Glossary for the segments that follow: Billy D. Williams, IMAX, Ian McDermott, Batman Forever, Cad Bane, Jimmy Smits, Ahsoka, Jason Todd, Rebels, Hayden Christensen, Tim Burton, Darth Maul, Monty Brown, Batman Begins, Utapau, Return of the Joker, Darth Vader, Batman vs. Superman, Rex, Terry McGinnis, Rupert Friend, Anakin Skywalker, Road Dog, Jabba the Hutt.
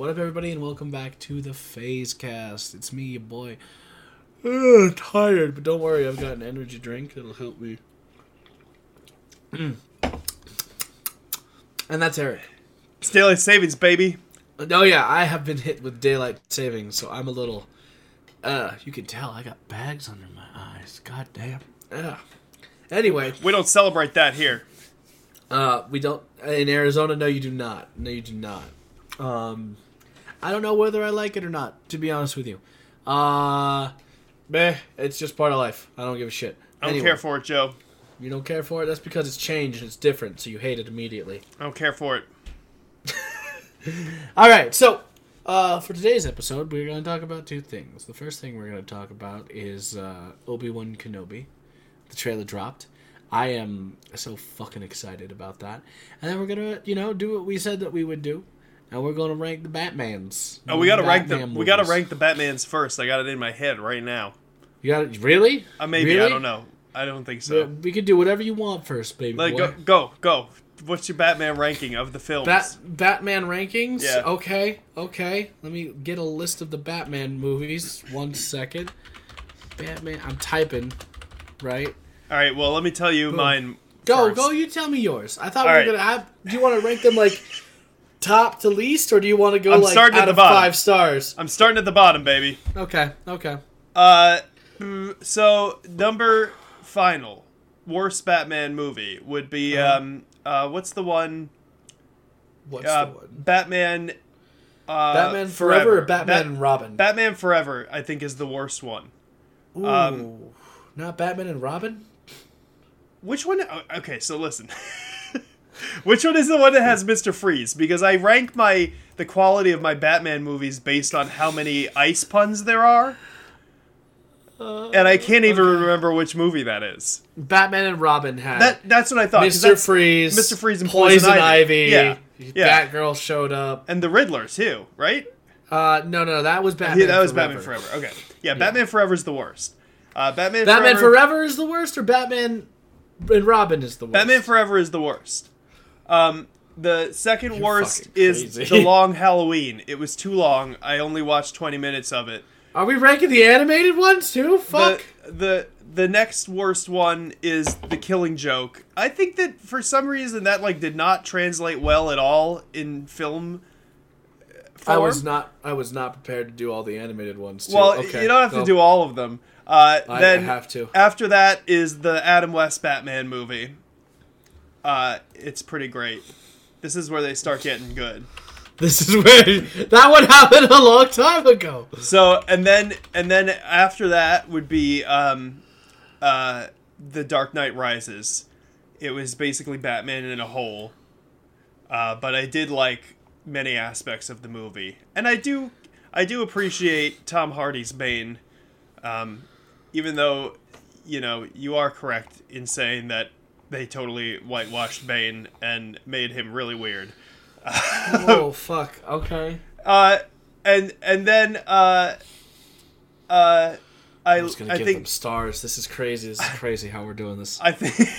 What up, everybody, and welcome back to the Phasecast. It's me, your boy. I'm tired, but don't worry, I've got an energy drink. It'll help me. And that's Eric. It's daylight savings, baby. Oh, yeah, I have been hit with daylight savings, so I'm a little... you can tell I got bags under my eyes. God damn. Anyway. We don't celebrate that here. We don't... In Arizona, no, you do not. No, you do not. I don't know whether I like it or not, to be honest with you. Meh, it's just part of life. I don't give a shit. I don't care for it, Joe. You don't care for it? That's because it's changed and it's different, so you hate it immediately. I don't care for it. Alright, so, for today's episode, we're going to talk about two things. The first thing we're going to talk about is, Obi-Wan Kenobi. The trailer dropped. I am so fucking excited about that. And then we're going to, do what we said that we would do. And we're gonna rank the Batmans. Oh, we gotta rank the Batmans first. I got it in my head right now. You got it? Really? Maybe really? I don't know. I don't think so. We could do whatever you want first, baby. Like, boy. Go. What's your Batman ranking of the films? Batman rankings? Yeah. Okay. Let me get a list of the Batman movies. 1 second. Batman. I'm typing. Right. All right. Well, let me tell you mine. Go first. Go. You tell me yours. I thought we were gonna have. Do you want to rank them like? Top to least, or do you want to go out of 5 stars? I'm starting at the bottom, baby. Okay. So number final worst Batman movie would be what's the one? What's the one? Batman. Batman Forever or Batman and Robin? Batman Forever, I think, is the worst one. Ooh, not Batman and Robin. Which one? Okay, so listen. Which one is the one that has Mr. Freeze? Because I rank the quality of my Batman movies based on how many ice puns there are. And I can't even remember which movie that is. Batman and Robin had. That's what I thought. Mr. Freeze and Poison Ivy. Yeah. Batgirl showed up. And the Riddler, too, right? No, that was Batman Forever. Yeah, that was Batman Forever. Okay. Yeah, Batman Forever is the worst. Batman Forever is the worst, or Batman and Robin is the worst? Batman Forever is the worst. The second worst is The Long Halloween. It was too long. I only watched 20 minutes of it. Are we ranking the animated ones too? Fuck. The next worst one is The Killing Joke. I think that for some reason that did not translate well at all in film form. I was not prepared to do all the animated ones too. Well, okay. You don't have to do all of them. I have to. After that is the Adam West Batman movie. It's pretty great. This is where they start getting good. This is where that one happened a long time ago. So, and then after that would be The Dark Knight Rises. It was basically Batman in a hole. But I did like many aspects of the movie. And I do appreciate Tom Hardy's Bane. Even though, you are correct in saying that they totally whitewashed Bane and made him really weird. Oh, fuck. Okay. And then I was going to give them stars. This is crazy. This is crazy how we're doing this. I think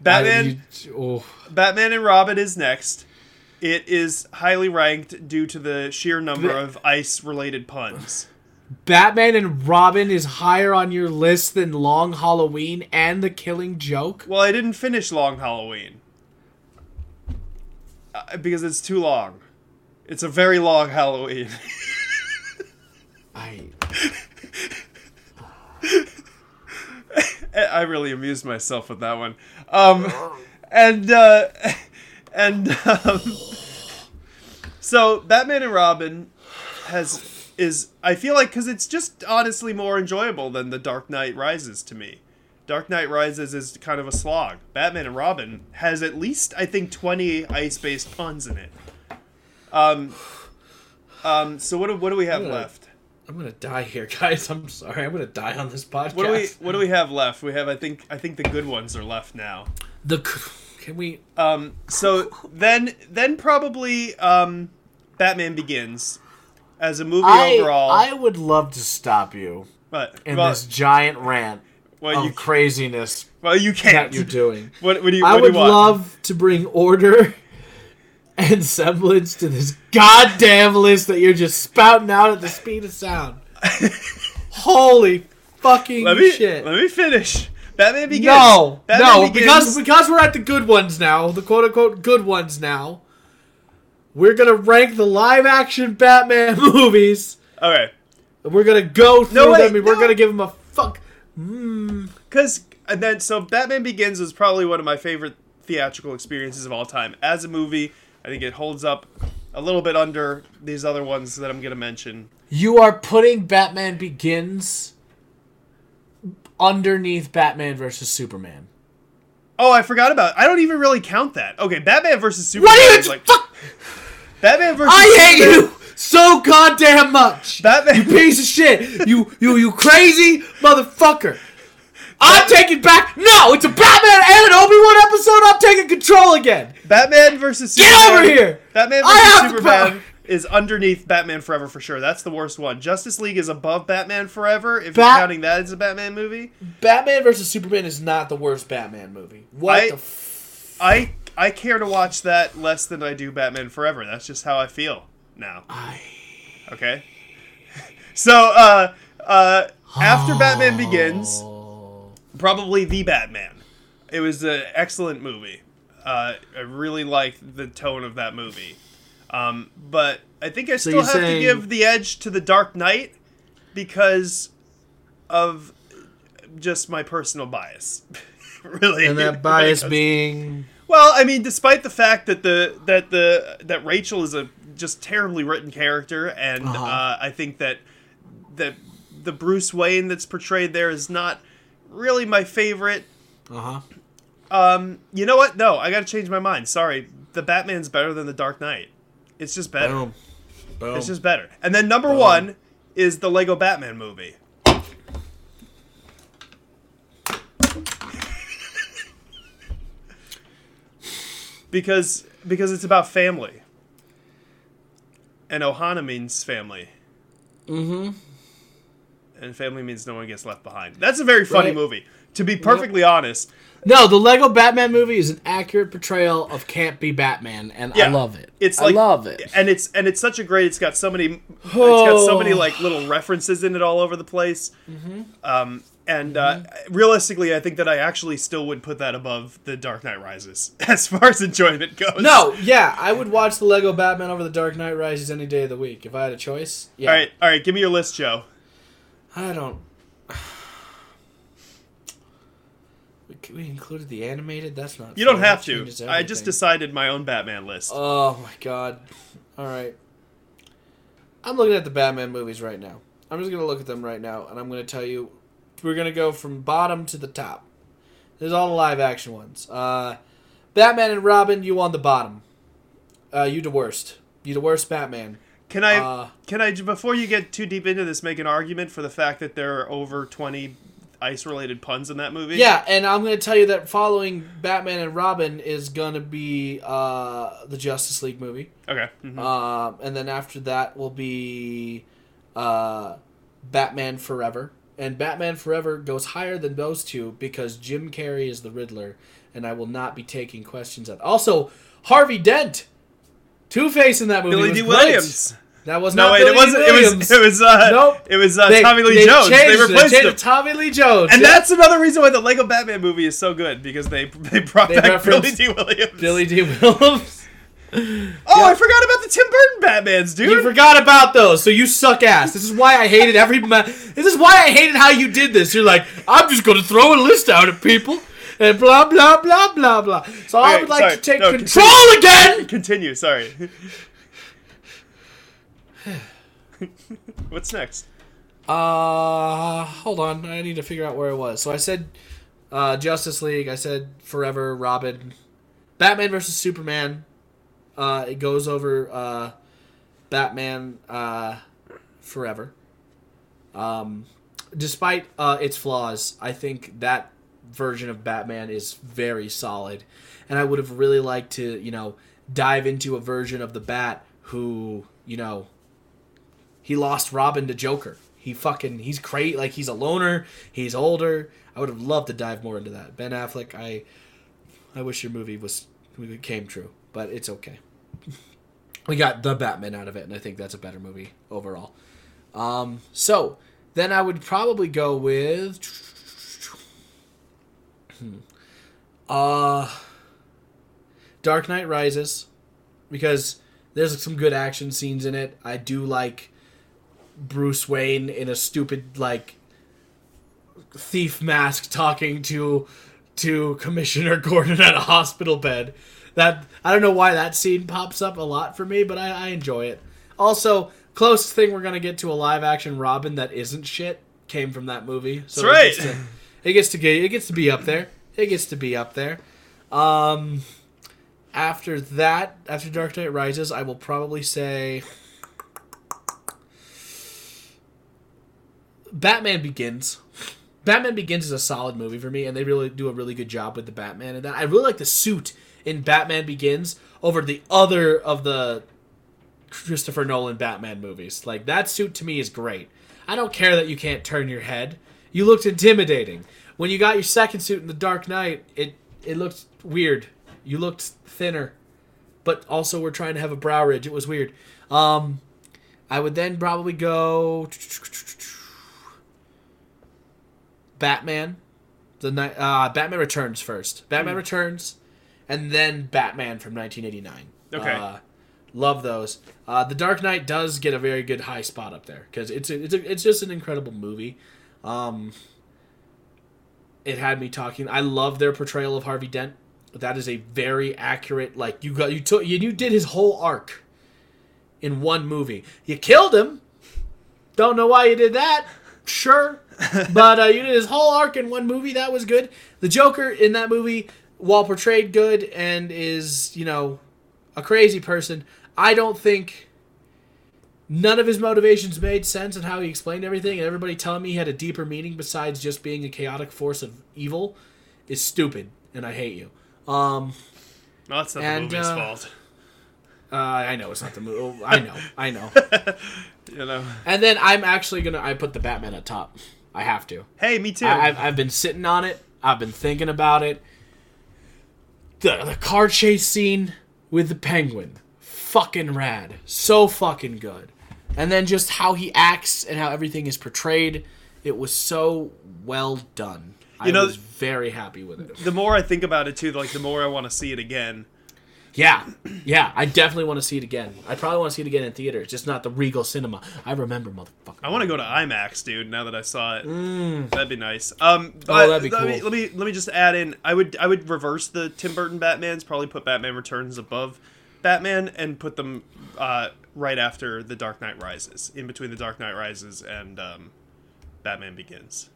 Batman and Robin is next. It is highly ranked due to the sheer number of ice-related puns. Batman and Robin is higher on your list than Long Halloween and The Killing Joke? Well, I didn't finish Long Halloween. Because it's too long. It's a very long Halloween. I really amused myself with that one. So Batman and Robin I feel like, because it's just honestly more enjoyable than The Dark Knight Rises to me. Dark Knight Rises is kind of a slog. Batman and Robin has at least, I think, 20 ice-based puns in it. So what do we have left? I'm gonna die here, guys. I'm sorry. I'm gonna die on this podcast. What do we have left? We have I think the good ones are left now. Can we? So then probably Batman Begins. As a movie overall... I would love to stop you in this giant rant of craziness that you're doing. What do you want? I would love to bring order and semblance to this goddamn list that you're just spouting out at the speed of sound. Holy fucking shit. Let me finish. Batman Begins. Batman Begins. Because we're at the good ones now, the quote-unquote good ones now, we're going to rank the live-action Batman movies. All right. We're going to go through them, and we're going to give them a fuck. So Batman Begins was probably one of my favorite theatrical experiences of all time. As a movie, I think it holds up a little bit under these other ones that I'm going to mention. You are putting Batman Begins underneath Batman vs. Superman. Oh, I forgot about it. I don't even really count that. Okay, Batman vs. Superman. What are you Batman vs. Superman. I hate you so goddamn much. Batman, you piece of shit. You crazy motherfucker. I'm taking back. No, it's a Batman and an Obi-Wan episode. I'm taking control again. Batman versus Superman. Get over here. Batman versus Superman is underneath Batman Forever for sure. That's the worst one. Justice League is above Batman Forever. If you're counting that as a Batman movie, Batman versus Superman is not the worst Batman movie. I care to watch that less than I do Batman Forever. That's just how I feel now. Okay. So after Batman Begins. Probably The Batman. It was an excellent movie. I really liked the tone of that movie. But I think I still have to give the edge to The Dark Knight because of just my personal bias. Really. And that bias being... Well, I mean, despite the fact that that Rachel is a just terribly written character, and I think that the Bruce Wayne that's portrayed there is not... really my favorite. You know what? No, I gotta change my mind. Sorry. The Batman's better than The Dark Knight. It's just better. Boom. Boom. It's just better. And then number one is the Lego Batman movie. because it's about family. And Ohana means family. Mm-hmm. And family means no one gets left behind. That's a very funny movie. To be perfectly honest. No, the Lego Batman movie is an accurate portrayal of campy Batman, and I love it. I love it. And it's such a great, it's got so many like little references in it all over the place. Mm-hmm. Realistically, I think that I actually still would put that above The Dark Knight Rises as far as enjoyment goes. No, yeah, I would watch the Lego Batman over The Dark Knight Rises any day of the week if I had a choice. Yeah. All right, give me your list, Joe. We included the animated? That's not... You don't have to. I just decided my own Batman list. Oh, my God. All right. I'm looking at the Batman movies right now. I'm just going to look at them right now, and I'm going to tell you... We're going to go from bottom to the top. There's all the live-action ones. Batman and Robin, you on the bottom. You the worst. You the worst Batman. Can I before you get too deep into this, make an argument for the fact that there are over 20 ice-related puns in that movie? Yeah, and I'm going to tell you that following Batman and Robin is going to be the Justice League movie. Okay. Mm-hmm. And then after that will be Batman Forever. And Batman Forever goes higher than those two because Jim Carrey is the Riddler, and I will not be taking questions at... Also, Harvey Dent! Two-Face in that movie. Billy D. Williams. That was not Billy D. Williams. It was Tommy Lee Jones. They replaced him. Tommy Lee Jones. And that's another reason why the Lego Batman movie is so good, because they brought back Billy D. Williams. Billy D. Williams. I forgot about the Tim Burton Batmans, dude. You forgot about those, so you suck ass. This is why I hated This is why I hated how you did this. You're like, I'm just going to throw a list out at people. And blah, blah, blah, blah, blah. So I would like to take control again! Continue, sorry. What's next? Hold on. I need to figure out where I was. So I said Justice League. I said Forever, Robin. Batman vs. Superman. It goes over Batman Forever. Despite its flaws, I think that version of Batman is very solid, and I would have really liked to, dive into a version of the Bat who, he lost Robin to Joker. He's crazy, like he's a loner, he's older. I would have loved to dive more into that. Ben Affleck, I wish your movie came true, but it's okay. we got The Batman out of it, and I think that's a better movie overall. So then I would probably go with Dark Knight Rises, because there's some good action scenes in it. I do like Bruce Wayne in a stupid, like, thief mask talking to Commissioner Gordon at a hospital bed. That, I don't know why that scene pops up a lot for me, but I enjoy it. Also, closest thing we're going to get to a live-action Robin that isn't shit came from that movie. So that's right. It gets to be up there. It gets to be up there. After that, after Dark Knight Rises, I will probably say Batman Begins. Batman Begins is a solid movie for me, and they really do a really good job with the Batman. And I really like the suit in Batman Begins over the other of the Christopher Nolan Batman movies. Like, that suit to me is great. I don't care that you can't turn your head. You looked intimidating. When you got your second suit in The Dark Knight, it looked weird. You looked thinner, but also we're trying to have a brow ridge. It was weird. I would then probably go Batman, Batman Returns first. Batman Returns, and then Batman from 1989. Okay. Love those. The Dark Knight does get a very good high spot up there, because it's just an incredible movie. It had me talking. I love their portrayal of Harvey Dent. That is a very accurate, like, you did his whole arc in one movie. You killed him. Don't know why you did that. Sure. But you did his whole arc in one movie. That was good. The Joker in that movie, while portrayed good and is, you know, a crazy person, I don't think none of his motivations made sense and how he explained everything, and everybody telling me he had a deeper meaning besides just being a chaotic force of evil is stupid, and I hate you. No, it's not the movie's fault. I know it's not the movie. I know. You know. And then I'm actually I put the Batman at top. I have to. Hey, me too. I've been sitting on it. I've been thinking about it. The car chase scene with the Penguin, fucking rad, so fucking good. And then just how he acts and how everything is portrayed, it was so well done. I was very happy with it. The more I think about it, too, like, the more I want to see it again. Yeah, I definitely want to see it again. I probably want to see it again in theaters, just not the Regal Cinema. I remember, motherfucker. I want to go to IMAX, dude, now that I saw it. That'd be nice. That'd be cool. Let me just add in, I would reverse the Tim Burton Batmans, probably put Batman Returns above Batman, and put them right after The Dark Knight Rises, in between The Dark Knight Rises and Batman Begins.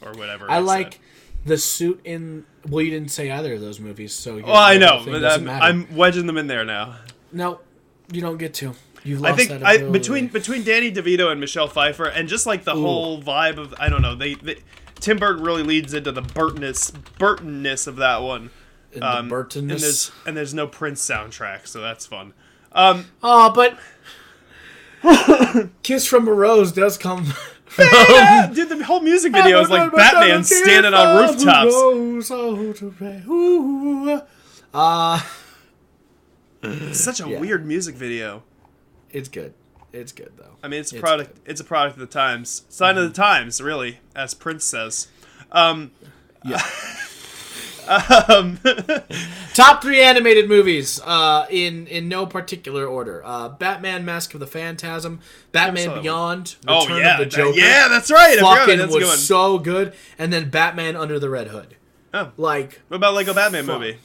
Or whatever. I like the suit in... Well, you didn't say either of those movies, so... Oh, I know. But I'm wedging them in there now. No, you don't get to. You've lost that ability. Between Danny DeVito and Michelle Pfeiffer, and just like the whole vibe of... I don't know. Tim Burton really leads into the Burtonness of that one. The Burtonness. And there's no Prince soundtrack, so that's fun. But... Kiss from a Rose does come... Dude, the whole music video is like Batman standing on rooftops. It's such a weird music video. It's good though. I mean, it's a product of the times. Sign of the times, really, as Prince says. Top 3 animated movies in no particular order. Batman Mask of the Phantasm, Batman Beyond, Return of the Joker. Yeah, that's right. So good. And then Batman Under the Red Hood. Oh. Like, what about Lego Batman movie?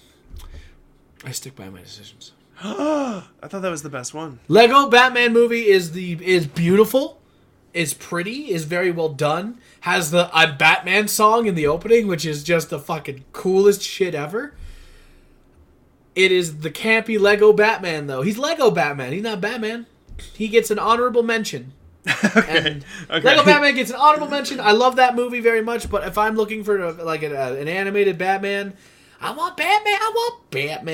I stick by my decisions. I thought that was the best one. Lego Batman movie is beautiful. Is pretty, is very well done, has the I'm Batman song in the opening, which is just the fucking coolest shit ever. It is the campy Lego Batman, though. He's Lego Batman. He's not Batman. He gets an honorable mention. Okay. Lego Batman gets an honorable mention. I love that movie very much, but if I'm looking for an animated Batman, I want Batman.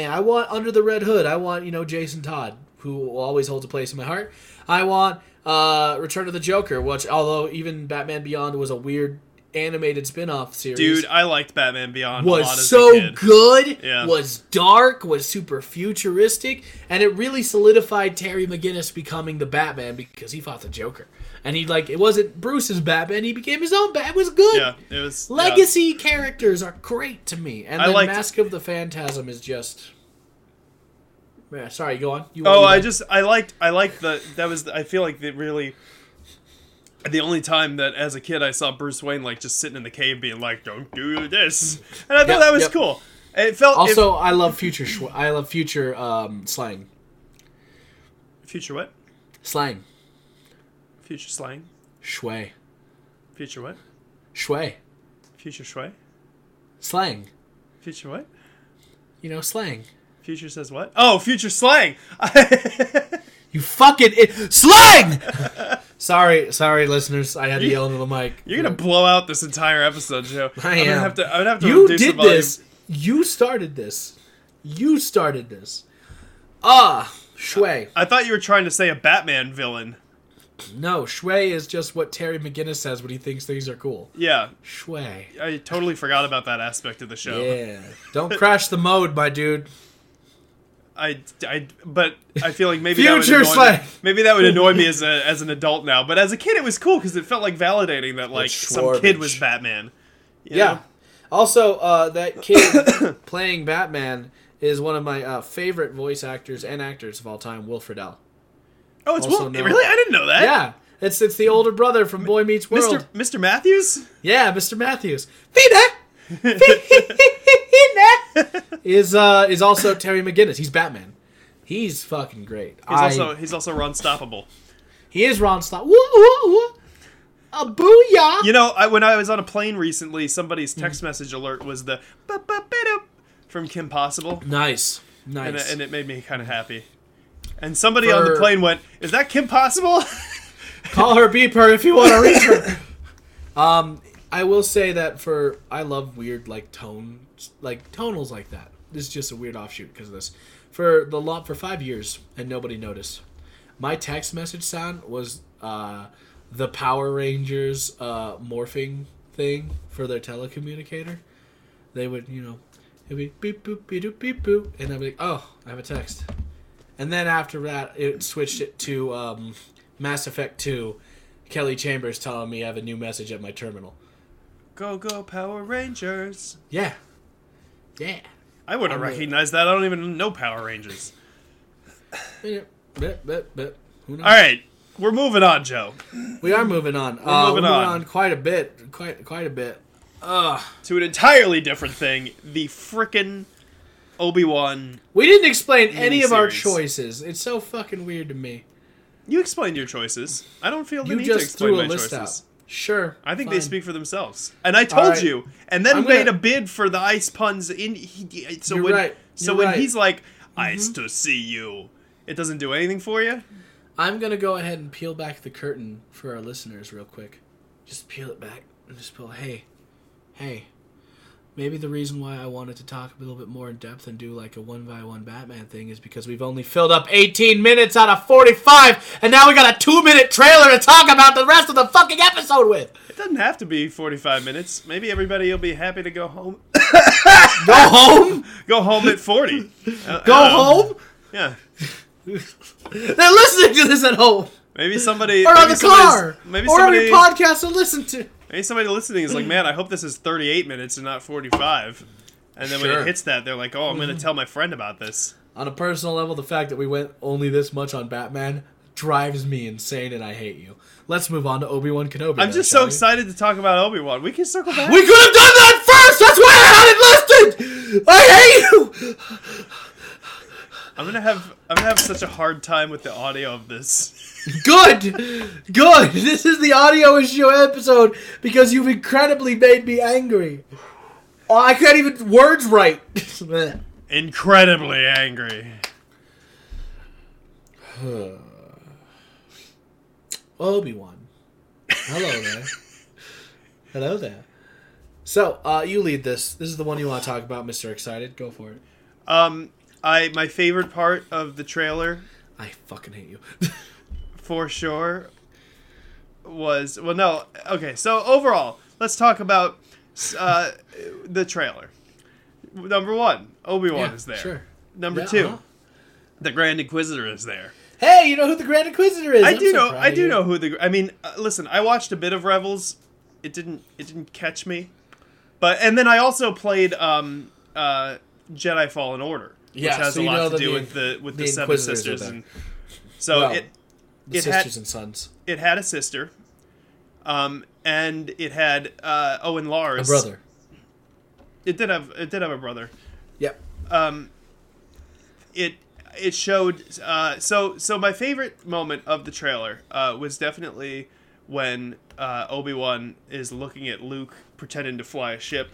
I want Under the Red Hood. I want, Jason Todd, who always holds a place in my heart. I want... Return of the Joker, which although even Batman Beyond was a weird animated spin-off series. Dude, I liked Batman Beyond a lot as a kid. Was so good, was dark, was super futuristic, and it really solidified Terry McGinnis becoming the Batman because he fought the Joker. And he, like, it wasn't Bruce's Batman, he became his own Batman. It was good. Yeah, it was... Legacy characters are great to me. And then Mask of the Phantasm is just... Man, sorry, go on. I feel like they really... The only time that, as a kid, I saw Bruce Wayne, like, just sitting in the cave being like, don't do this. And I thought that was cool. And it felt... Also, I love future slang. Future what? Slang. Future slang? Shway. Future what? Shway. Future shway? Slang. Future what? You know, slang. Future says what? Oh, future slang! You fucking... Slang! Sorry, listeners. I had to yell into the mic. You're gonna blow out this entire episode, Joe. I'm gonna have to. You did this. You started this. Shway. I thought you were trying to say a Batman villain. No, shway is just what Terry McGinnis says when he thinks things are cool. Yeah, shway. I totally forgot about that aspect of the show. Yeah, don't crash the mode, my dude. But I feel like maybe that would annoy me as an adult now. But as a kid, it was cool because it felt like validating that like some kid was Batman. You know? Also, that kid playing Batman is one of my favorite voice actors and actors of all time, Will Friedle. Oh, it's Will. Really? I didn't know that. Yeah, it's the older brother from Boy Meets World. Mr. Matthews. Yeah, Mr. Matthews. Is also Terry McGinnis. He's Batman. He's fucking great. He's also Ron Stoppable. He is Ron Stoppable. A booyah! You know, when I was on a plane recently, somebody's text message alert was the from Kim Possible. Nice. And it made me kind of happy. And somebody on the plane went, "Is that Kim Possible?" Call her, beep her if you want to reach her. I will say that I love weird tonals like that. This is just a weird offshoot because of this. For 5 years and nobody noticed. My text message sound was the Power Rangers morphing thing for their telecommunicator. They would, it'd be beep boop beep doop beep boop, and I'd be like, oh, I have a text. And then after that, it switched it to Mass Effect 2. Kelly Chambers telling me I have a new message at my terminal. Go Power Rangers. Yeah. I wouldn't recognize that. I don't even know Power Rangers. Who knows? All right, we're moving on, Joe. We are moving on. We're moving on quite a bit. To an entirely different thing. The frickin' Obi-Wan. We didn't explain any of our choices. It's so fucking weird to me. You explained your choices. I don't feel the need to explain my choices. Out. Sure. I think they speak for themselves. And I told you. And then made a bid for the ice puns. He's like, "Ice to see you," it doesn't do anything for you? I'm going to go ahead and peel back the curtain for our listeners real quick. Just peel it back. Hey. Maybe the reason why I wanted to talk a little bit more in depth and do like a 1x1 Batman thing is because we've only filled up 18 minutes out of 45, and now we got a 2-minute trailer to talk about the rest of the fucking episode with. It doesn't have to be 45 minutes. Maybe everybody will be happy to go home. Go home? Go home at 40. Go home? Yeah. They're listening to this at home. Maybe somebody... Or on the car. Or on your podcast to listen to. Maybe somebody listening is like, man, I hope this is 38 minutes and not 45. And then when it hits that, they're like, oh, I'm going to tell my friend about this. On a personal level, the fact that we went only this much on Batman drives me insane, and I hate you. Let's move on to Obi-Wan Kenobi. I'm just so excited to talk about Obi-Wan. We can circle back. We could have done that first! That's why I had it listed! I hate you! I'm gonna have such a hard time with the audio of this. Good. This is the audio issue episode because you've incredibly made me angry. Oh, I can't even words right. Incredibly angry. Obi-Wan. Hello there. So, you lead this. This is the one you want to talk about, Mr. Excited. Go for it. My favorite part of the trailer... I fucking hate you. For sure. Okay, so overall, Let's talk about the trailer. Number one, Obi-Wan is there. Sure. Number two, the Grand Inquisitor is there. Hey, you know who the Grand Inquisitor is? I do know who the. I mean, listen, I watched a bit of Rebels. It didn't catch me, and then I also played Jedi Fallen Order, which has a lot to do with the Seven Sisters, and so the sisters and sons. It had a sister, and it had Owen Lars, a brother. It did have a brother. Yep. It showed so my favorite moment of the trailer was definitely when Obi-Wan is looking at Luke pretending to fly a ship,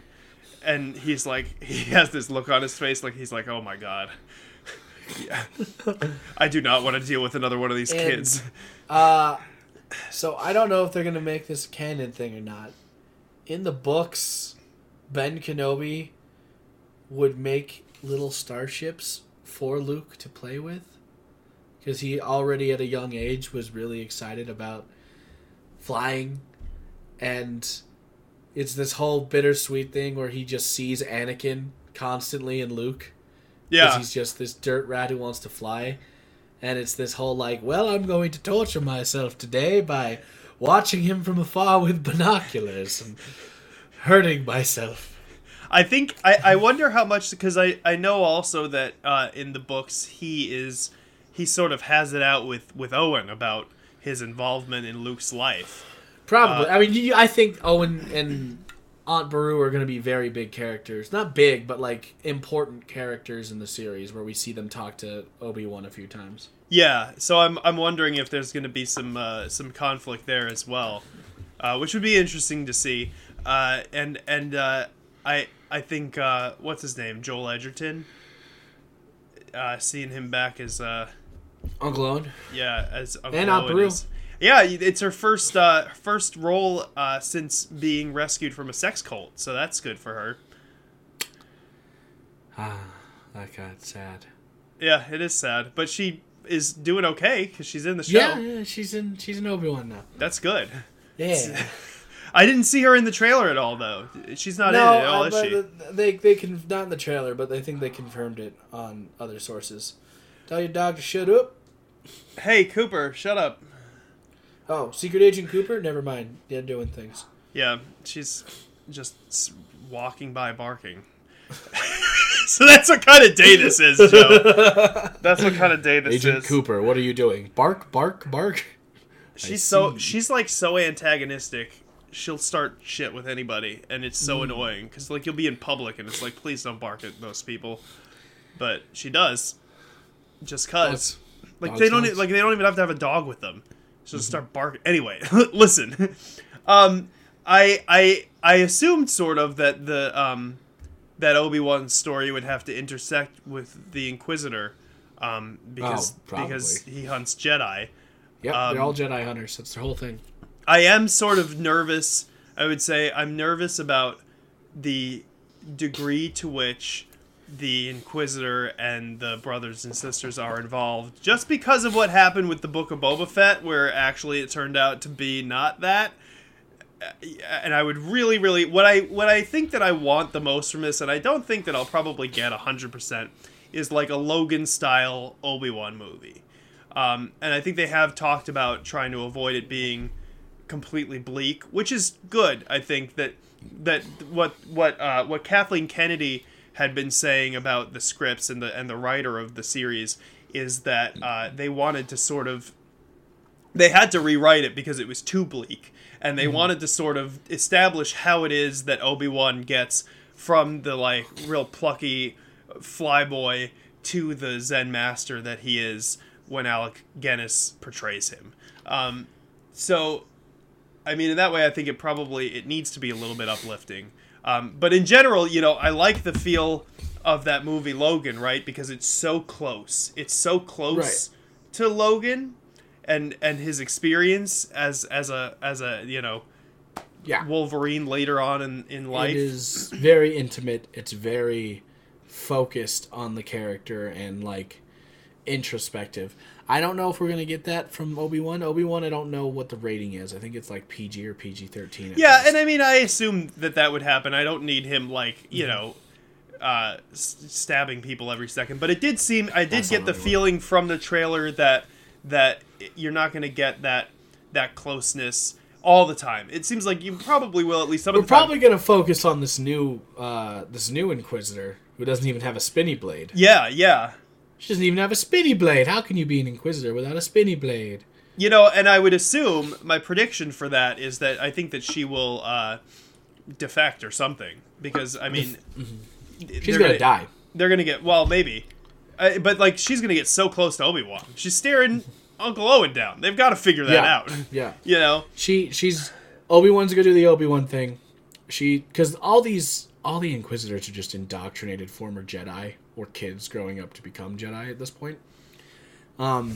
and he's like, he has this look on his face like he's like, oh my god, I do not want to deal with another one of these kids. So I don't know if they're going to make this a canon thing or not. In the books, Ben Kenobi would make little starships for Luke to play with, because he already at a young age was really excited about flying, and it's this whole bittersweet thing where he just sees Anakin constantly in Luke, because he's just this dirt rat who wants to fly, and it's this whole like, well, I'm going to torture myself today by watching him from afar with binoculars and hurting myself. I think I wonder how much, because I know also that in the books he sort of has it out with Owen about his involvement in Luke's life. Probably. I mean, I think Owen and Aunt Beru are going to be very big characters. Not big, but like important characters in the series, where we see them talk to Obi-Wan a few times. Yeah, so I'm wondering if there's going to be some conflict there as well, which would be interesting to see. I think, what's his name? Joel Edgerton. Seeing him back as Uncle Owen. Yeah, as Uncle and Owen. Yeah, it's her first role since being rescued from a sex cult, so that's good for her. Ah, that got sad. Yeah, it is sad, but she is doing okay because she's in the show. Yeah, she's in Obi-Wan now. That's good. Yeah. I didn't see her in the trailer at all, though. She's not in it at all, is she? Not in the trailer, but I think they confirmed it on other sources. Tell your dog to shut up. Hey, Cooper, shut up. Oh, Secret Agent Cooper? Never mind. They're doing things. Yeah, she's just walking by barking. So that's what kind of day this is, Joe. That's what kind of day this is. Agent Cooper, what are you doing? Bark, bark, bark. She's like so antagonistic. She'll start shit with anybody, and it's so annoying, because like you'll be in public and it's like, please don't bark at those people, but she does, just cause they don't even have to have a dog with them. She'll start barking anyway. Listen, I assumed sort of that the that Obi-Wan's story would have to intersect with the Inquisitor, because he hunts Jedi. Yep, they're all Jedi hunters. That's their whole thing. I am sort of nervous. I would say I'm nervous about the degree to which the Inquisitor and the brothers and sisters are involved, just because of what happened with the Book of Boba Fett, where actually it turned out to be not that. And I would really, really... What I think that I want the most from this, and I don't think that I'll probably get 100%, is like a Logan-style Obi-Wan movie. And I think they have talked about trying to avoid it being completely bleak, which is good. I think that what Kathleen Kennedy had been saying about the scripts and the writer of the series is that they wanted to they had to rewrite it because it was too bleak, and they wanted to sort of establish how it is that Obi-Wan gets from the like real plucky flyboy to the Zen master that he is when Alec Guinness portrays him. So I mean, in that way, I think it needs to be a little bit uplifting. But in general, you know, I like the feel of that movie Logan, right? Because it's so close. It's so close to Logan and his experience as a you know, Wolverine later on in life. It is very intimate. It's very focused on the character, and like introspective. I don't know if we're going to get that from Obi-Wan. Obi-Wan, I don't know what the rating is. I think it's like PG or PG-13. Yeah, least. And I mean, I assume that that would happen. I don't need him, like, you know, stabbing people every second. But it did seem, I get the feeling from the trailer that you're not going to get that closeness all the time. It seems like you probably will at least some of the time. We're probably going to focus on this new Inquisitor who doesn't even have a spinny blade. Yeah. She doesn't even have a spinny blade. How can you be an Inquisitor without a spinny blade? You know, and I would assume my prediction for that is that I think that she will defect or something. Because, I mean... She's going to die. They're going to get... Well, maybe. But, like, she's going to get so close to Obi-Wan. She's staring Uncle Owen down. They've got to figure that out. Yeah. You know? She's... Obi-Wan's going to do the Obi-Wan thing. Because all the Inquisitors are just indoctrinated former Jedi or kids growing up to become Jedi at this point. I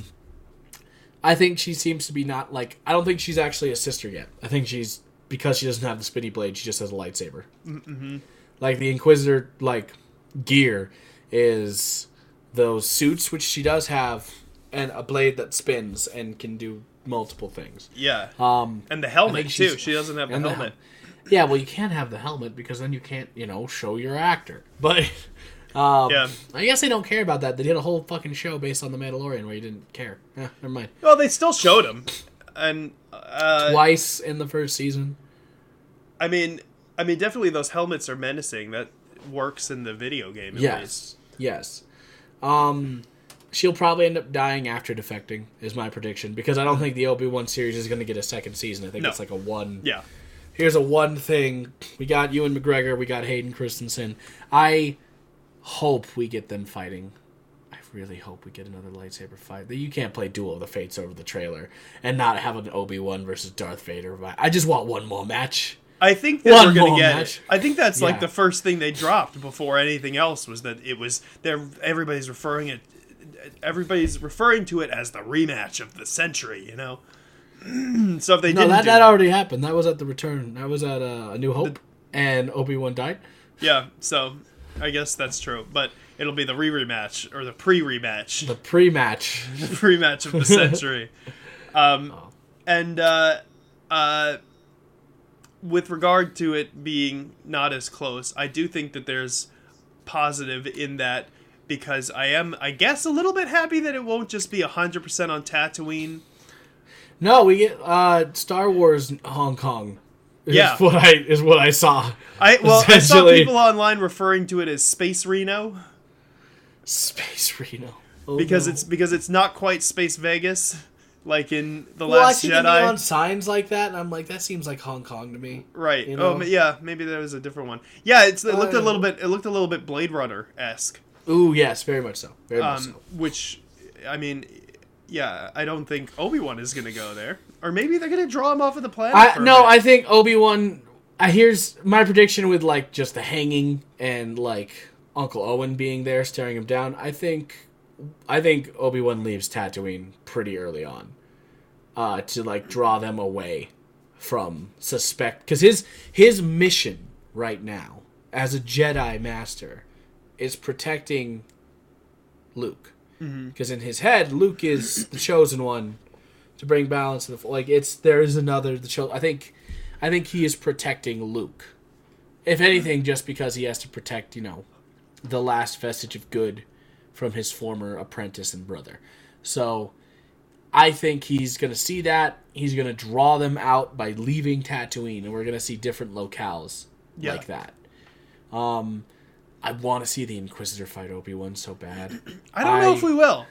think she seems to be not like... I don't think she's actually a sister yet. I think she's... Because she doesn't have the spinny blade, she just has a lightsaber. Mm-hmm. Like, the Inquisitor, like, gear is those suits, which she does have, and a blade that spins and can do multiple things. Yeah. And the helmet, too. She doesn't have the helmet. Yeah, well, you can't have the helmet because then you can't, you know, show your actor. But I guess they don't care about that. They did a whole fucking show based on The Mandalorian where you didn't care. Yeah, never mind. Well, they still showed him. And, twice in the first season. I mean, definitely those helmets are menacing. That works in the video game at least. Yes. She'll probably end up dying after defecting, is my prediction. Because I don't think the Obi-Wan series is going to get a second season. I think it's like a one... Yeah. Here's a one thing. We got Ewan McGregor. We got Hayden Christensen. I hope we get them fighting. I really hope we get another lightsaber fight. You can't play Duel of the Fates over the trailer and not have an Obi-Wan versus Darth Vader. I just want one more match. I think that we're going to get it. I think that's like the first thing they dropped before anything else was that it was there. Everybody's referring to it as the rematch of the century, you know? So if they didn't that already happened. That was at the return. That was at A New Hope, and Obi-Wan died. Yeah, so I guess that's true. But it'll be the rematch or the pre-rematch. The pre-match. The pre-match of the century. With regard to it being not as close, I do think that there's positive in that because I am, I guess, a little bit happy that it won't just be 100% on Tatooine. No, we get Star Wars Hong Kong. Is what I saw. I saw people online referring to it as Space Reno. Space Reno. Oh, because it's not quite Space Vegas, like in The Last Jedi. Well, I see them on signs like that, and I'm like, that seems like Hong Kong to me. Right. You know? Oh, yeah. Maybe that was a different one. Yeah, it looked a little bit. It looked a little bit Blade Runner-esque. Ooh, yes, very much so. Very much so. Which, I mean. Yeah, I don't think Obi-Wan is going to go there. Or maybe they're going to draw him off of the planet. I think Obi-Wan... Here's my prediction with, like, just the hanging and, like, Uncle Owen being there, staring him down. I think Obi-Wan leaves Tatooine pretty early on to, like, draw them away from suspect... Because his mission right now as a Jedi Master is protecting Luke. Because in his head, Luke is the chosen one to bring balance to the I think he is protecting Luke. If anything, just because he has to protect, you know, the last vestige of good from his former apprentice and brother. So I think he's going to see that. He's going to draw them out by leaving Tatooine, and we're going to see different locales like that. I want to see the Inquisitor fight Obi-Wan so bad. I don't know if we will.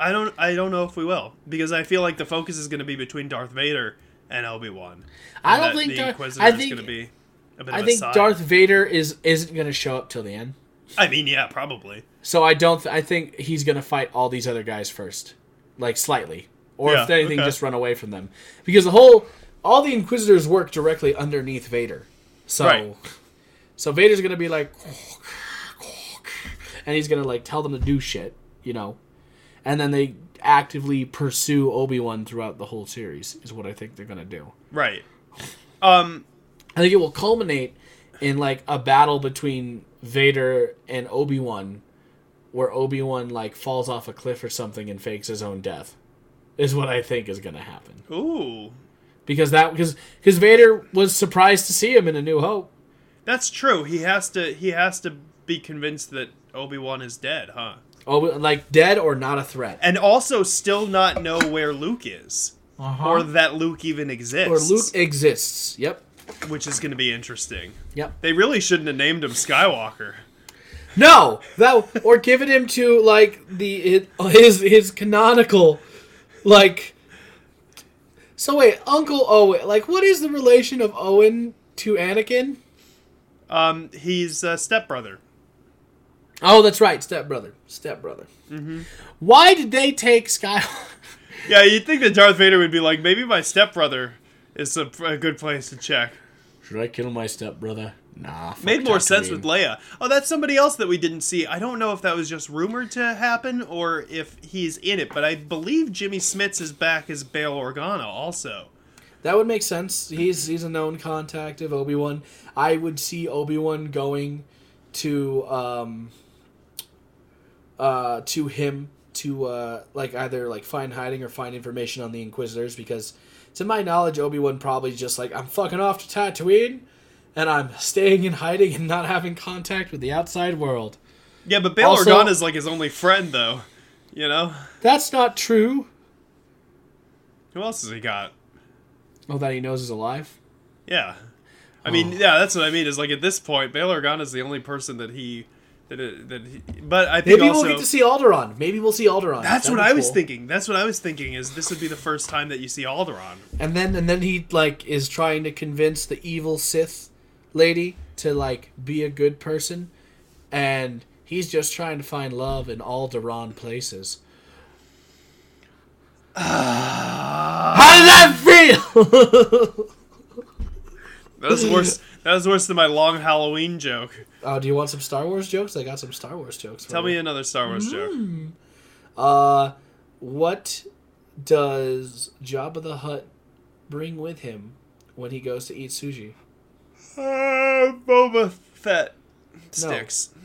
I don't know if we will. Because I feel like the focus is going to be between Darth Vader and Obi-Wan. I don't think the Inquisitor is going to be a bit of a side. Darth Vader isn't going to show up till the end. I mean, yeah, probably. So I think he's going to fight all these other guys first. Like, slightly. Or if anything, just run away from them. Because all the Inquisitors work directly underneath Vader. So... Right. So Vader's going to be like, and he's going to like tell them to do shit, you know, and then they actively pursue Obi-Wan throughout the whole series is what I think they're going to do. Right. I think it will culminate in like a battle between Vader and Obi-Wan where Obi-Wan like falls off a cliff or something and fakes his own death is what I think is going to happen. Ooh. Because Vader was surprised to see him in A New Hope. That's true. He has to be convinced that Obi-Wan is dead, huh? Oh, like dead or not a threat. And also still not know where Luke is. Uh-huh. Or that Luke even exists. Or Luke exists. Yep. Which is going to be interesting. Yep. They really shouldn't have named him Skywalker. No, that or given him to like his canonical like. So wait, Uncle Owen. Like, what is the relation of Owen to Anakin? He's a stepbrother. Oh, that's right, stepbrother. Mm-hmm. Why did they take Skywalker? Yeah, you'd think that Darth Vader would be like, maybe my stepbrother is a good place to check. Should I kill my stepbrother? Nah. Made more sense with Leia. Oh, that's somebody else that we didn't see. I don't know if that was just rumored to happen or if he's in it, but I believe Jimmy Smits is back as Bail Organa also. That would make sense. He's a known contact of Obi-Wan. I would see Obi-Wan going to him to like either like find hiding or find information on the Inquisitors, because to my knowledge Obi-Wan probably just like, I'm fucking off to Tatooine and I'm staying in hiding and not having contact with the outside world. Yeah, but Bail Organa is like his only friend though, you know? That's not true. Who else has he got? Oh, that he knows is alive? Yeah. I mean, yeah, that's what I mean, is like at this point Bail Organa is the only person that he but I think maybe also, we'll get to see Alderaan. Maybe we'll see Alderaan. That's what I was thinking. That's what I was thinking, is this would be the first time that you see Alderaan. And then he like is trying to convince the evil Sith lady to like be a good person, and he's just trying to find love in Alderaan places. How does that feel? That was worse than my Long Halloween joke. Oh, do you want some Star Wars jokes? I got some Star Wars jokes. Tell me another Star Wars joke. What does Jabba the Hutt bring with him when he goes to eat sushi? Boba Fett sticks. No.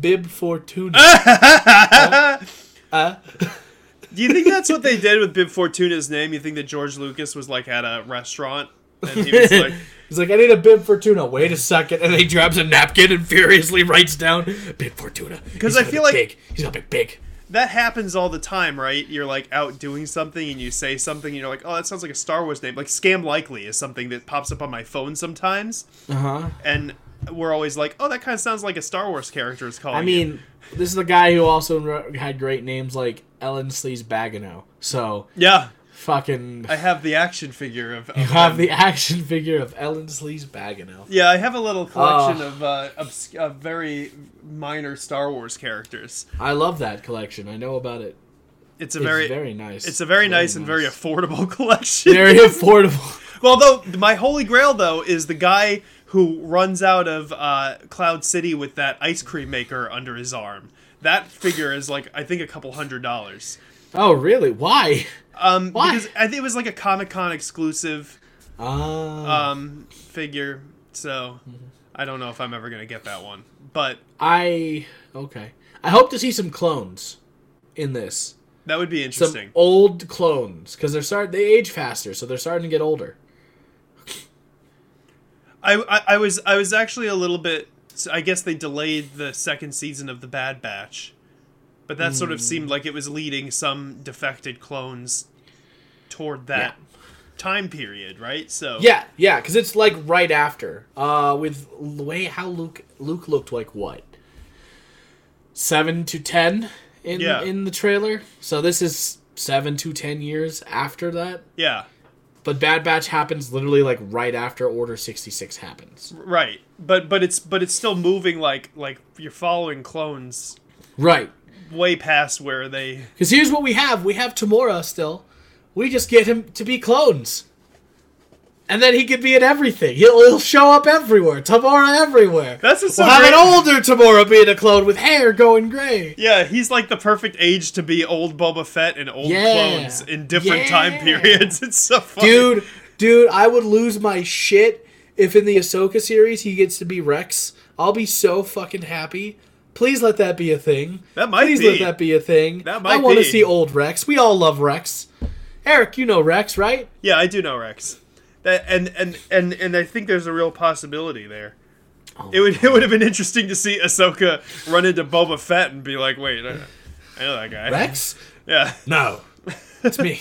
Bib Fortuna. Do you think that's what they did with Bib Fortuna's name? You think that George Lucas was like at a restaurant? And he was like, he's like, I need a Bib Fortuna. Wait a second. And he grabs a napkin and furiously writes down Bib Fortuna. Because I feel like big. He's not big. That happens all the time, right? You're like out doing something and you say something and you're like, oh, that sounds like a Star Wars name. Like Scam Likely is something that pops up on my phone sometimes. Uh-huh. And we're always like, oh, that kind of sounds like a Star Wars character is calling. I mean, this is the guy who also had great names like Ellen Sleaze Bagano. So. Yeah. Fucking! I have the action figure of. You have the action figure of Ellen Sleaze Bagano. Yeah, I have a little collection of very minor Star Wars characters. I love that collection. I know about it. It's very nice. It's a very nice and very affordable collection. Very affordable. Well, though my holy grail though is the guy who runs out of Cloud City with that ice cream maker under his arm. That figure is like, I think, $200. Oh, really? Why? Why? Because I think it was like a Comic-Con exclusive figure, so I don't know if I'm ever going to get that one. But I hope to see some clones in this. That would be interesting. Some old clones, because they age faster, so they're starting to get older. I was actually a little bit, I guess they delayed the second season of The Bad Batch. But that sort of seemed like it was leading some defected clones toward that time period, right? So yeah, because it's like right after with the way how Luke looked like what 7 to 10 in the trailer. So this is 7 to 10 years after that. Yeah, but Bad Batch happens literally like right after Order 66 happens. Right, but it's still moving like you're following clones. Right. Way past where they... Because here's what we have. We have Tamora still. We just get him to be clones. And then he could be in everything. He'll show up everywhere. Tamora everywhere. We'll have an older Tamora being a clone with hair going gray. Yeah, he's like the perfect age to be old Boba Fett and old clones in different time periods. It's so funny. Dude, I would lose my shit if in the Ahsoka series he gets to be Rex. I'll be so fucking happy. Please let that be a thing. That might be. Please let that be a thing. That might be. I want to see old Rex. We all love Rex. Eric, you know Rex, right? Yeah, I do know Rex. That, and I think there's a real possibility there. Oh, it would have been interesting to see Ahsoka run into Boba Fett and be like, wait, I know that guy. Rex? Yeah. No. It's me.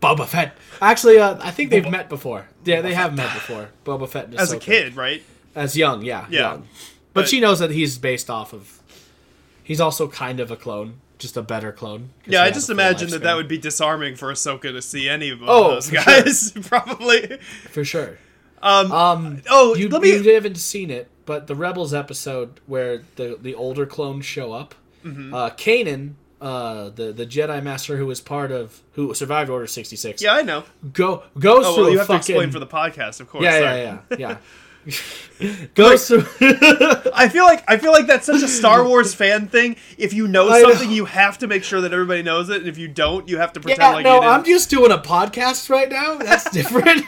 Boba Fett. Actually, I think they've met before. Yeah, they have met before. Boba Fett and Ahsoka. As a kid, right? As young, yeah. Yeah. Young. But she knows that he's based off of... He's also kind of a clone. Just a better clone. Yeah, I just imagine that would be disarming for Ahsoka to see any of those guys. Sure. Probably. For sure. You haven't seen it, but the Rebels episode where the older clones show up, mm-hmm. Kanan... the Jedi Master who survived Order 66. Yeah, I know. Goes through. Well, you have to explain for the podcast, of course. Yeah. Goes through. I feel like that's such a Star Wars fan thing. If you know something, you have to make sure that everybody knows it, and if you don't, you have to pretend like you didn't. No, I'm just doing a podcast right now. That's different.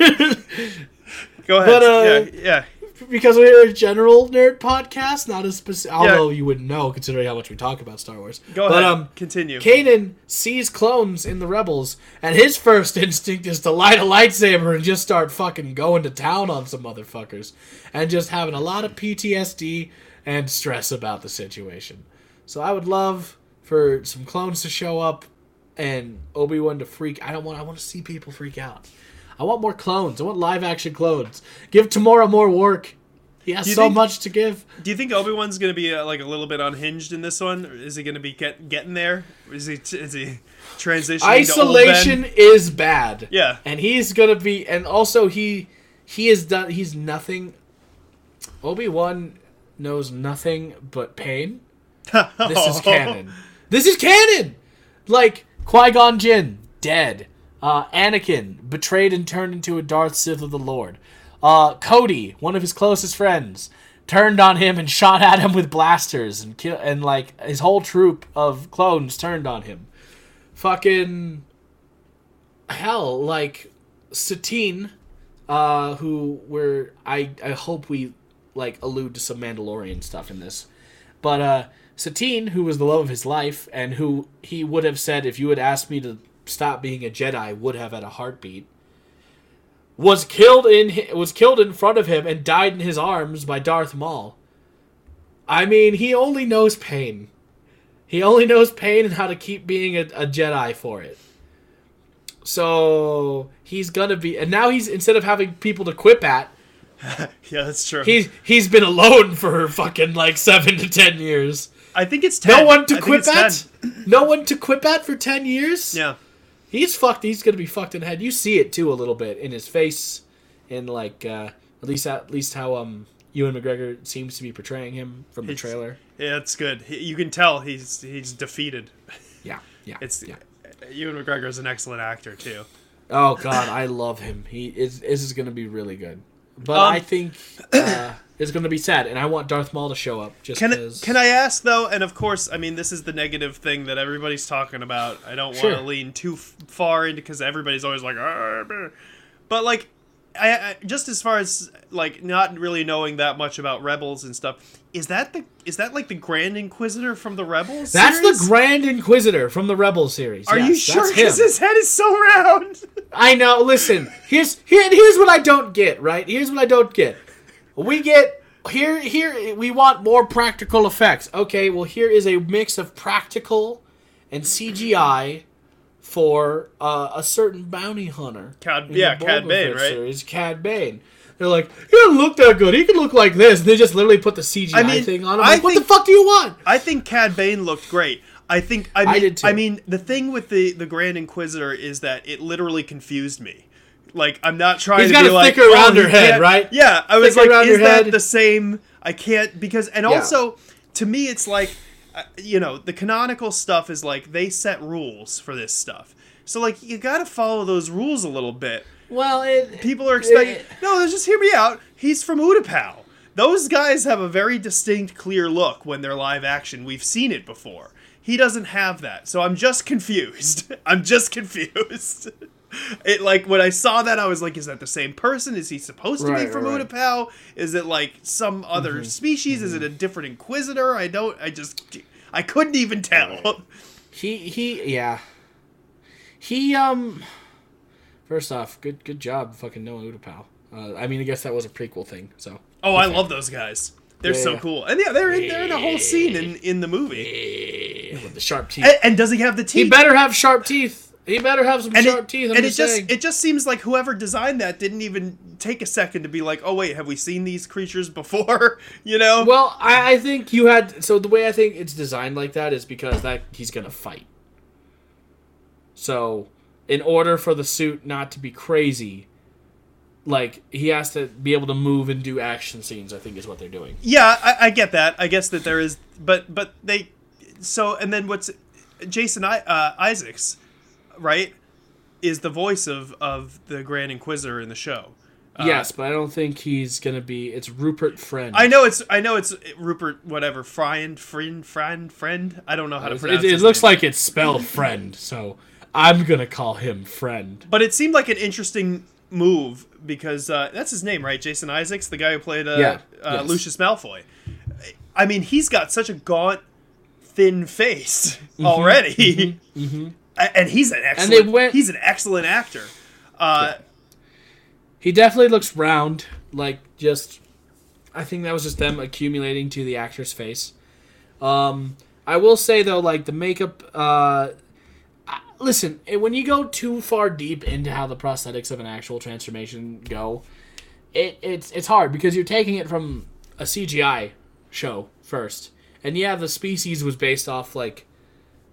Go ahead. But, yeah. Because we're a general nerd podcast, not a specific... Although you wouldn't know, considering how much we talk about Star Wars. Go ahead, continue. Kanan sees clones in the Rebels, and his first instinct is to light a lightsaber and just start fucking going to town on some motherfuckers. And just having a lot of PTSD and stress about the situation. So I would love for some clones to show up and Obi-Wan to freak... I want to see people freak out. I want more clones. I want live-action clones. Give Tamora more work. He has much to give. Do you think Obi-Wan's going to be like a little bit unhinged in this one? Is he going to be getting there? Is he transitioning Isolation to old Ben? Is bad. Yeah. And he's going to be... And also he is done... He's nothing... Obi-Wan knows nothing but pain. This is canon. This is canon! Like, Qui-Gon Jinn, dead. Anakin, betrayed and turned into a Darth Sith of the Lord. Cody, one of his closest friends, turned on him and shot at him with blasters and like his whole troop of clones turned on him. Fucking hell, like Satine, who I hope we like allude to some Mandalorian stuff in this, but Satine, who was the love of his life and who he would have said if you had asked me to stop being a Jedi would have at a heartbeat, was killed in front of him and died in his arms by Darth Maul. I mean, he only knows pain. He only knows pain and how to keep being a Jedi for it. So he's gonna be, and now he's, instead of having people to quip at, yeah, that's true. He's been alone for fucking like 7 to 10 years. I think it's 10. No one to quip at? No one to quip at for 10 years? Yeah. He's fucked. He's going to be fucked in the head. You see it, too, a little bit in his face. In, like, at least how Ewan McGregor seems to be portraying him from the trailer. Yeah, it's good. You can tell he's defeated. Yeah. Ewan McGregor is an excellent actor, too. Oh, God, I love him. This is going to be really good. But I think... It's going to be sad, and I want Darth Maul to show up. Just can I ask, though, and of course, I mean, this is the negative thing that everybody's talking about. I don't want to lean too far into, because everybody's always like, argh. But, like, I just as far as, like, not really knowing that much about Rebels and stuff, is that the Grand Inquisitor from the Rebels series? That's the Grand Inquisitor from the Rebels series. Are you sure? Because his head is so round. I know, listen, here's what I don't get, right? Here's what I don't get. We get, here, we want more practical effects. Okay, well, here is a mix of practical and CGI for a certain bounty hunter. Cad Bane, right? Series, Cad Bane. They're like, he doesn't look that good. He can look like this. And they just literally put the CGI thing on him. Like, what the fuck do you want? I think Cad Bane looked great. I did too. I mean, the thing with the Grand Inquisitor is that it literally confused me. Like, I'm not trying to be like... He's got a thicker, rounder head, right? Yeah, I was like, is that the same? I can't... Because... And also, to me, it's like, you know, the canonical stuff is like, they set rules for this stuff. So, like, you gotta follow those rules a little bit. Well, people are expecting... No, just hear me out. He's from Utapau. Those guys have a very distinct, clear look when they're live action. We've seen it before. He doesn't have that. So I'm just confused. It, like, when I saw that, I was like, is that the same person? Is he supposed to be from Utapau? Is it, like, some other species? Is it a different Inquisitor? I couldn't even tell. First off, good job fucking knowing Utapau. I mean, I guess that was a prequel thing, so. Oh, I love those guys. They're so cool. And yeah, they're in the whole scene in the movie. Yeah, with the sharp teeth. And does he have the teeth? He better have sharp teeth. He better have some sharp teeth. It just seems like whoever designed that didn't even take a second to be like, oh wait, have we seen these creatures before? You know? Well, I think you had. So the way I think it's designed like that is because that he's gonna fight. So, in order for the suit not to be crazy, like, he has to be able to move and do action scenes, I think is what they're doing. Yeah, I get that. I guess that there is, but they. So and then what's Jason Isaacs? Right, is the voice of the Grand Inquisitor in the show. Yes, but I don't think he's gonna be. It's Rupert Friend. I know it's Rupert whatever friend. I don't know how to pronounce it. It looks like it's spelled friend, so I'm gonna call him Friend. But it seemed like an interesting move because that's his name, right? Jason Isaacs, the guy who played Lucius Malfoy. I mean, he's got such a gaunt, thin face already. Mm-hmm. And he's an excellent actor. He definitely looks round, like, just, I think that was just them accumulating to the actor's face. I will say though, like, the makeup, listen, when you go too far deep into how the prosthetics of an actual transformation go, it's hard because you're taking it from a CGI show first. And yeah, the species was based off, like,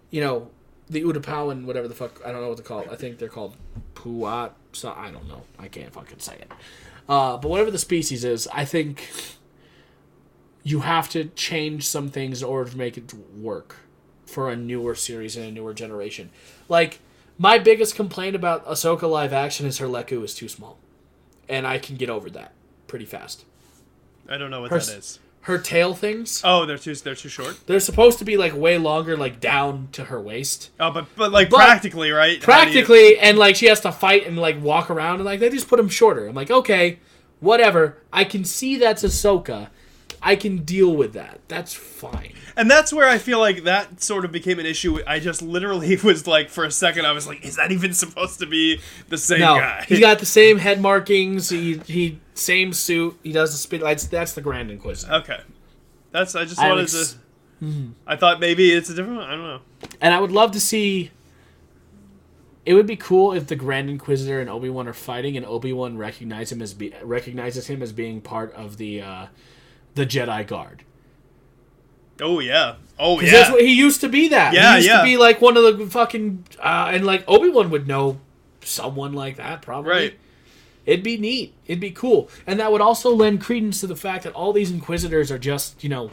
you know, the Utapau and whatever the fuck, I don't know what to call it. I think they're called Puat. So I don't know. I can't fucking say it. But whatever the species is, I think you have to change some things in order to make it work for a newer series and a newer generation. Like, my biggest complaint about Ahsoka live action is her Leku is too small. And I can get over that pretty fast. I don't know what that is. Her tail things. Oh, they're too short. They're supposed to be, like, way longer, like, down to her waist. Oh, but practically, right? Practically, and, like, she has to fight and, like, walk around, and, like, they just put them shorter. I'm like, okay, whatever. I can see that's Ahsoka. I can deal with that. That's fine. And that's where I feel like that sort of became an issue. I just literally was like, for a second, I was like, is that even supposed to be the same guy? He's got the same head markings. He same suit. He does the speed lights. That's the Grand Inquisitor. Okay. I thought maybe it's a different one. I don't know. And I would love to see. It would be cool if the Grand Inquisitor and Obi-Wan are fighting and Obi-Wan recognizes him as being part of the Jedi Guard. Oh, yeah. Oh, yeah. That's what, he used to be that. Yeah, He used to be, like, one of the fucking... and, like, Obi-Wan would know someone like that, probably. Right. It'd be neat. It'd be cool. And that would also lend credence to the fact that all these Inquisitors are just, you know,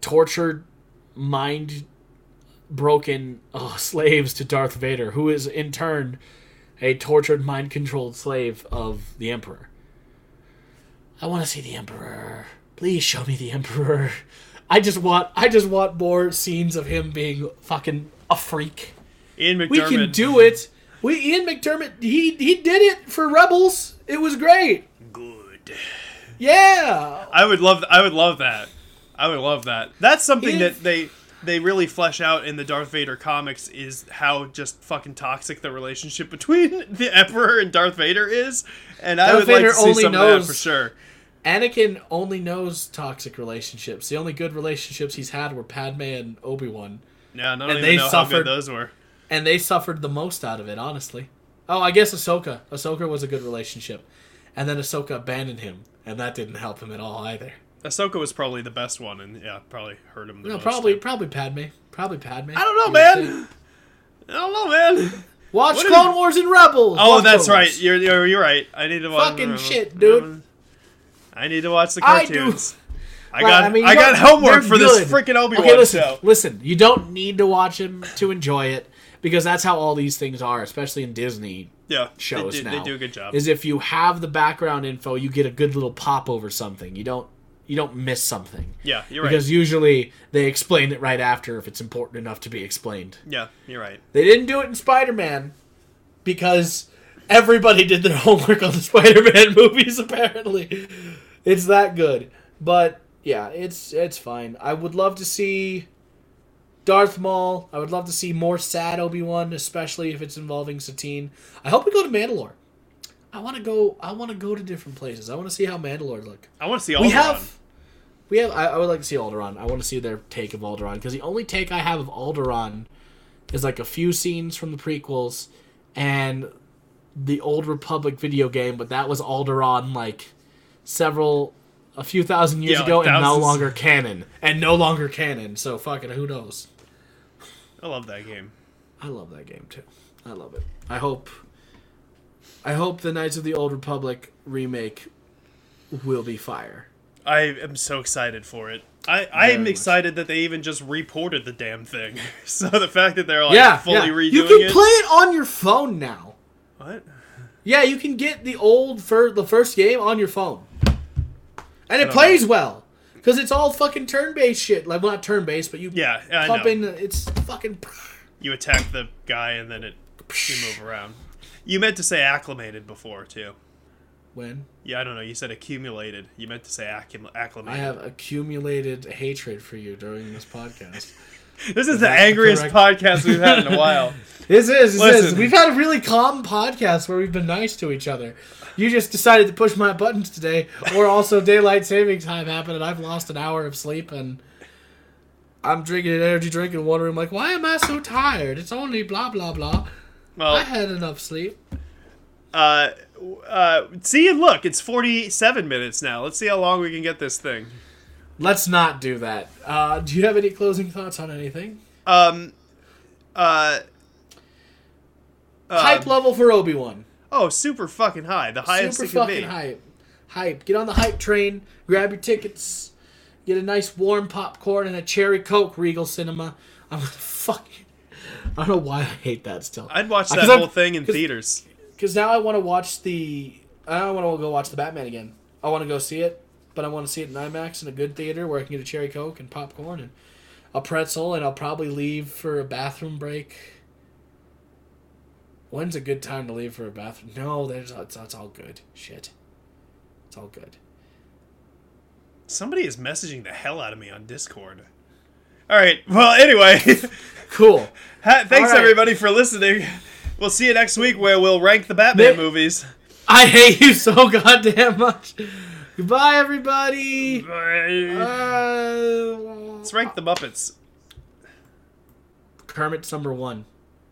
tortured, mind-broken slaves to Darth Vader, who is, in turn, a tortured, mind-controlled slave of the Emperor. I want to see the Emperor. Please show me the Emperor. I just want more scenes of him being fucking a freak. Ian McDermott. We can do it. Ian McDermott, he did it for Rebels. It was great. Good. Yeah. I would love that. That's something that they really flesh out in the Darth Vader comics, is how just fucking toxic the relationship between the Emperor and Darth Vader is. And I would like to see some of that for sure. Anakin only knows toxic relationships. The only good relationships he's had were Padme and Obi-Wan. Yeah, no, I don't even know how good those were. And they suffered the most out of it, honestly. Oh, I guess Ahsoka. Ahsoka was a good relationship. And then Ahsoka abandoned him, and that didn't help him at all either. Ahsoka was probably the best one, and yeah, probably hurt him the most. No, probably Padme. Probably Padme. I don't know, man. Watch Clone Wars and Rebels. Oh, that's right. You're right. I need to watch fucking shit, dude. I need to watch the cartoons. I got homework for this freaking Obi-Wan show. Listen, you don't need to watch them to enjoy it, because that's how all these things are, especially in Disney shows now. They do a good job. Is if you have the background info, you get a good little pop over something. You don't miss something. Yeah, you're right. Because usually they explain it right after if it's important enough to be explained. Yeah, you're right. They didn't do it in Spider-Man. because everybody did their homework on the Spider-Man movies, apparently. It's that good. But, yeah, it's fine. I would love to see Darth Maul. I would love to see more sad Obi-Wan, especially if it's involving Satine. I hope we go to Mandalore. I want to go to different places. I want to see how Mandalore look. I want to see Alderaan. I would like to see Alderaan. I want to see their take of Alderaan, because the only take I have of Alderaan is like a few scenes from the prequels and the Old Republic video game, but that was Alderaan like a few thousand years ago and no longer canon. So fucking who knows? I love that game. I love that game too. I love it. I hope the Knights of the Old Republic remake will be fire. I am so excited for it. I am excited that they even just reported the damn thing. So the fact that they're like fully redoing it. You can play it on your phone now. What? Yeah, you can get the first game on your phone. And it plays well. Because it's all fucking turn-based shit. Like, well, not turn-based, but you pump in. It's fucking... You attack the guy and then you move around. You meant to say acclimated before, too. When? Yeah, I don't know. You said accumulated. You meant to say acclimated. I have accumulated hatred for you during this podcast. This is the angriest podcast we've had in a while. This is. We've had a really calm podcast where we've been nice to each other. You just decided to push my buttons today, or also daylight saving time happened, and I've lost an hour of sleep, and I'm drinking an energy drink and water. I'm like, why am I so tired? It's only blah, blah, blah. Well, I had enough sleep. See, look, it's 47 minutes now. Let's see how long we can get this thing. Let's not do that. Do you have any closing thoughts on anything? Hype level for Obi-Wan. Oh, super fucking high. The highest it can be. Super fucking hype. Hype. Get on the hype train. Grab your tickets. Get a nice warm popcorn and a cherry Coke, Regal Cinema. I'm gonna fucking... I don't know why I hate that still. I'd watch that whole thing in theaters. Because now I want to watch I don't want to go watch The Batman again. I want to go see it, but I want to see it in IMAX in a good theater where I can get a cherry Coke and popcorn and a pretzel, and I'll probably leave for a bathroom break. When's a good time to leave for a bathroom? No, it's all good. Shit. It's all good. Somebody is messaging the hell out of me on Discord. All right. Well, anyway. Cool. Thanks, everybody, for listening. We'll see you next week where we'll rank the Batman movies. I hate you so goddamn much. Goodbye, everybody. Bye. Let's rank the Muppets. Kermit's number 1.